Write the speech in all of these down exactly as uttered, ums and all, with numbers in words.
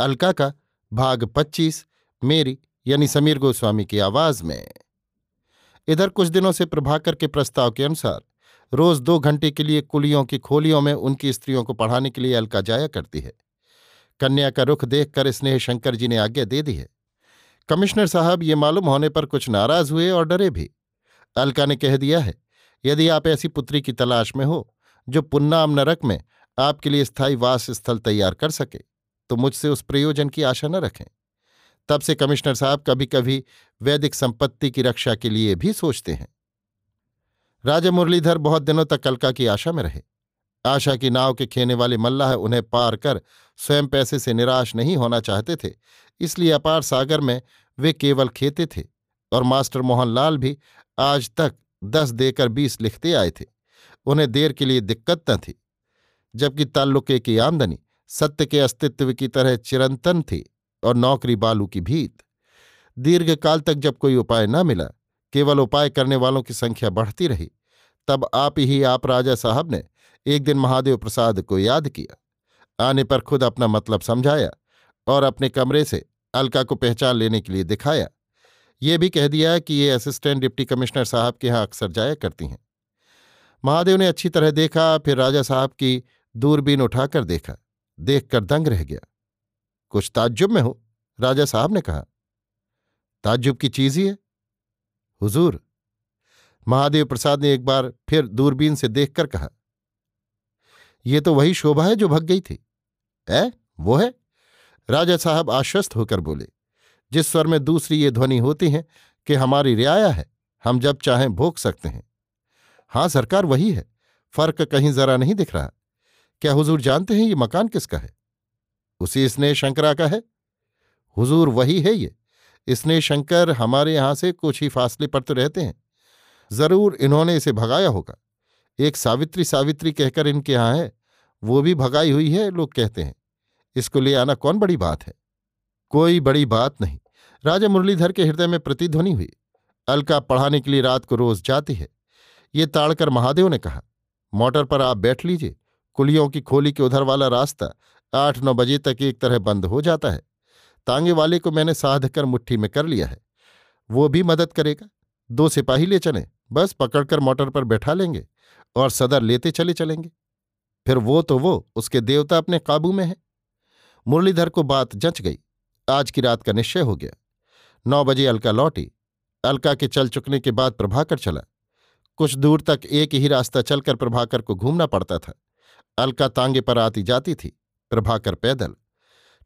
अलका का भाग पच्चीस, मेरी यानी समीर गोस्वामी की आवाज में। इधर कुछ दिनों से प्रभाकर के प्रस्ताव के अनुसार रोज दो घंटे के लिए कुलियों की खोलियों में उनकी स्त्रियों को पढ़ाने के लिए अलका जाया करती है। कन्या का रुख देखकर स्नेह शंकर जी ने आज्ञा दे दी है। कमिश्नर साहब ये मालूम होने पर कुछ नाराज हुए और डरे भी। अलका ने कह दिया है, यदि आप ऐसी पुत्री की तलाश में हो जो पुन्नाम नरक में आपके लिए स्थायी वास स्थल तैयार कर सके, तो मुझसे उस प्रयोजन की आशा न रखें। तब से कमिश्नर साहब कभी कभी वैदिक संपत्ति की रक्षा के लिए भी सोचते हैं। राजा मुरलीधर बहुत दिनों तक अलका की आशा में रहे। आशा की नाव के खेने वाले मल्लाह उन्हें पार कर स्वयं पैसे से निराश नहीं होना चाहते थे, इसलिए अपार सागर में वे केवल खेते थे। और मास्टर मोहनलाल भी आज तक दस देकर बीस लिखते आए थे, उन्हें देर के लिए दिक्कत न थी। जबकि ताल्लुके की आमदनी सत्य के अस्तित्व की तरह चिरंतन थी और नौकरी बालू की भीत। दीर्घकाल तक जब कोई उपाय न मिला, केवल उपाय करने वालों की संख्या बढ़ती रही, तब आप ही आप राजा साहब ने एक दिन महादेव प्रसाद को याद किया। आने पर खुद अपना मतलब समझाया और अपने कमरे से अलका को पहचान लेने के लिए दिखाया। ये भी कह दिया कि ये असिस्टेंट डिप्टी कमिश्नर साहब के यहाँ अक्सर जाया करती हैं। महादेव ने अच्छी तरह देखा, फिर राजा साहब की दूरबीन उठाकर देखा, देखकर दंग रह गया। कुछ ताज्जुब में हो, राजा साहब ने कहा। ताज्जुब की चीज ही है हुजूर, महादेव प्रसाद ने एक बार फिर दूरबीन से देखकर कहा। यह तो वही शोभा है जो भग गई थी। ऐ वो है, राजा साहब आश्वस्त होकर बोले, जिस स्वर में दूसरी ये ध्वनि होती है कि हमारी रियाया है, हम जब चाहें भोग सकते हैं। हाँ सरकार वही है, फर्क कहीं जरा नहीं दिख रहा। क्या हुजूर जानते हैं ये मकान किसका है? उसी स्नेह शंकरा का है हुजूर, वही है। ये स्नेह शंकर हमारे यहाँ से कुछ ही फासले पर तो रहते हैं। जरूर इन्होंने इसे भगाया होगा। एक सावित्री सावित्री कहकर इनके यहाँ है, वो भी भगाई हुई है लोग कहते हैं। इसको ले आना कौन बड़ी बात है? कोई बड़ी बात नहीं, राजा मुरलीधर के हृदय में प्रतिध्वनि हुई। अलका पढ़ाने के लिए रात को रोज जाती है, ये ताड़कर महादेव ने कहा। मोटर पर आप बैठ लीजिए। कुलियों की खोली के उधर वाला रास्ता आठ नौ बजे तक एक तरह बंद हो जाता है। तांगे वाले को मैंने साध कर मुट्ठी में कर लिया है, वो भी मदद करेगा। दो सिपाही ले चलें, बस पकड़कर मोटर पर बैठा लेंगे और सदर लेते चले चलेंगे। फिर वो तो वो उसके देवता अपने काबू में है। मुरलीधर को बात जंच गई, आज की रात का निश्चय हो गया। नौ बजे अलका लौटी। अलका के चल चुकने के बाद प्रभाकर चला। कुछ दूर तक एक ही रास्ता चलकर प्रभाकर को घूमना पड़ता था। अलका तांगे पर आती जाती थी, प्रभाकर पैदल।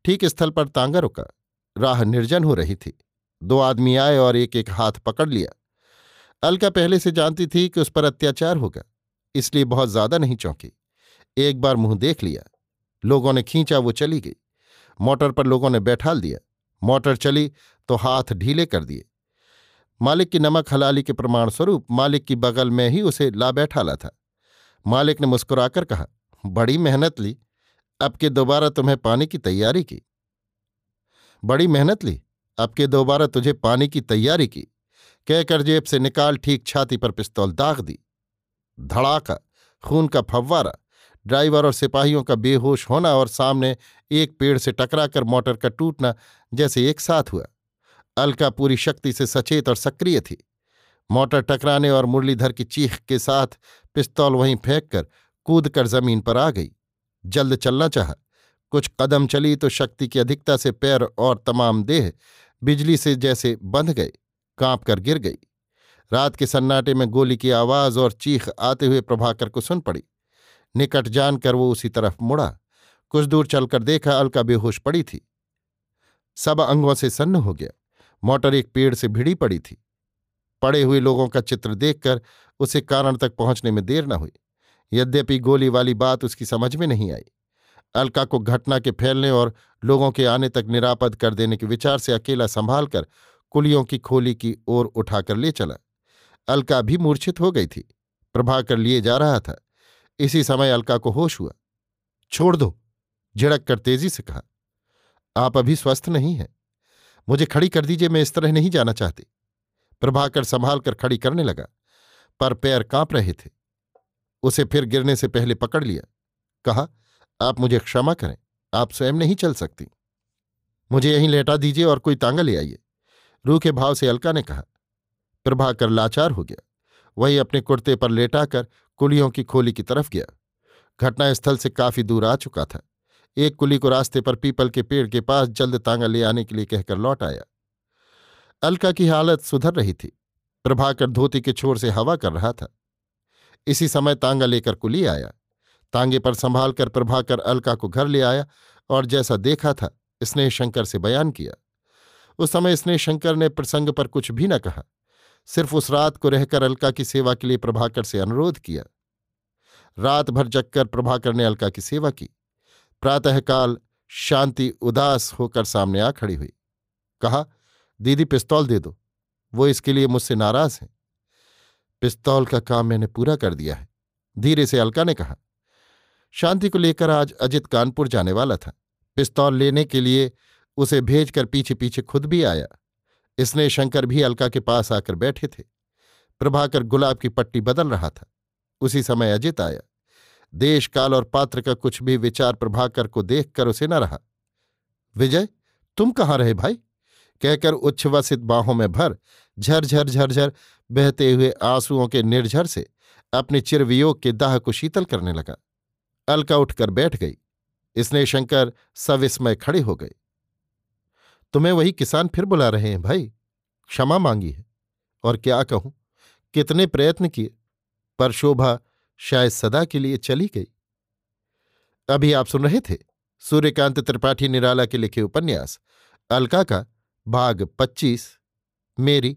ठीक स्थल पर तांगा रुका, राह निर्जन हो रही थी। दो आदमी आए और एक एक हाथ पकड़ लिया। अलका पहले से जानती थी कि उस पर अत्याचार होगा, इसलिए बहुत ज्यादा नहीं चौंकी। एक बार मुंह देख लिया, लोगों ने खींचा, वो चली गई। मोटर पर लोगों ने बैठाल दिया। मोटर चली तो हाथ ढीले कर दिए। मालिक की नमक हलाली के प्रमाण स्वरूप मालिक की बगल में ही उसे ला बैठाला था। मालिक ने मुस्कुराकर कहा, बड़ी मेहनत ली, अब के दोबारा तुम्हें पाने की तैयारी की। बड़ी मेहनत ली, अब के दोबारा तुझे पाने की तैयारी की, कहकर जेब से निकाल ठीक छाती पर पिस्तौल दाग दी। धड़ाका, खून का फव्वारा, ड्राइवर और सिपाहियों का बेहोश होना और सामने एक पेड़ से टकराकर मोटर का टूटना जैसे एक साथ हुआ। अलका पूरी शक्ति से सचेत और सक्रिय थी। मोटर टकराने और मुरलीधर की चीख के साथ पिस्तौल वहीं फेंक कर कूद कर जमीन पर आ गई। जल्द चलना चाहा, कुछ कदम चली तो शक्ति की अधिकता से पैर और तमाम देह बिजली से जैसे बंध गए, कांप कर गिर गई। रात के सन्नाटे में गोली की आवाज और चीख आते हुए प्रभाकर को सुन पड़ी। निकट जानकर वो उसी तरफ मुड़ा। कुछ दूर चलकर देखा, अलका बेहोश पड़ी थी। सब अंगों से सन्न हो गया। मोटर एक पेड़ से भिड़ी पड़ी थी। पड़े हुए लोगों का चित्र देखकर उसे कारण तक पहुंचने में देर न हुई। यद्यपि गोली वाली बात उसकी समझ में नहीं आई। अलका को घटना के फैलने और लोगों के आने तक निरापद कर देने के विचार से अकेला संभाल कर कुलियों की खोली की ओर उठाकर ले चला। अलका भी मूर्छित हो गई थी। प्रभाकर लिए जा रहा था। इसी समय अलका को होश हुआ। छोड़ दो, झिड़क कर तेजी से कहा। आप अभी स्वस्थ नहीं हैं, मुझे खड़ी कर दीजिए, मैं इस तरह नहीं जाना चाहती। प्रभाकर संभाल कर खड़ी करने लगा, पर पैर कांप रहे थे। उसे फिर गिरने से पहले पकड़ लिया। कहा, आप मुझे क्षमा करें, आप स्वयं नहीं चल सकती, मुझे यहीं लेटा दीजिए और कोई तांगा ले आइए। रूखे भाव से अलका ने कहा। प्रभाकर लाचार हो गया। वही अपने कुर्ते पर लेटाकर कुलियों की खोली की तरफ गया। घटनास्थल से काफी दूर आ चुका था। एक कुली को रास्ते पर पीपल के पेड़ के पास जल्द तांगा ले आने के लिए कहकर लौट आया। अलका की हालत सुधर रही थी। प्रभाकर धोती के छोर से हवा कर रहा था। इसी समय तांगा लेकर कुली आया। तांगे पर संभाल कर प्रभाकर अलका को घर ले आया और जैसा देखा था स्नेह शंकर से बयान किया। उस समय स्नेह शंकर ने प्रसंग पर कुछ भी न कहा, सिर्फ उस रात को रहकर अलका की सेवा के लिए प्रभाकर से अनुरोध किया। रात भर जगकर प्रभाकर ने अलका की सेवा की। प्रातःकाल शांति उदास होकर सामने आ खड़ी हुई। कहा, दीदी पिस्तौल दे दो, वो इसके लिए मुझसे नाराज हैं। पिस्तौल का काम मैंने पूरा कर दिया है, धीरे से अलका ने कहा। शांति को लेकर आज अजित कानपुर जाने वाला था। पिस्तौल लेने के लिए उसे भेजकर पीछे पीछे खुद भी आया। इसने शंकर भी अलका के पास आकर बैठे थे। प्रभाकर गुलाब की पट्टी बदल रहा था। उसी समय अजित आया। देश काल और पात्र का कुछ भी विचार प्रभाकर को देखकर उसे न रहा। विजय, तुम कहाँ रहे भाई, कहकर उच्छ्वसित बाहों में भर झरझर झरझर बहते हुए आंसुओं के निर्झर से अपने चिरवियोग के दाह को शीतल करने लगा। अलका उठकर बैठ गई। इसने शंकर सविस्मय खड़े हो गए। तुम्हें वही किसान फिर बुला रहे हैं भाई, क्षमा मांगी है और क्या कहूँ, कितने प्रयत्न किए पर शोभा शायद सदा के लिए चली गई। अभी आप सुन रहे थे सूर्यकांत त्रिपाठी निराला के लिखे उपन्यास अलका का भाग पच्चीस, मेरी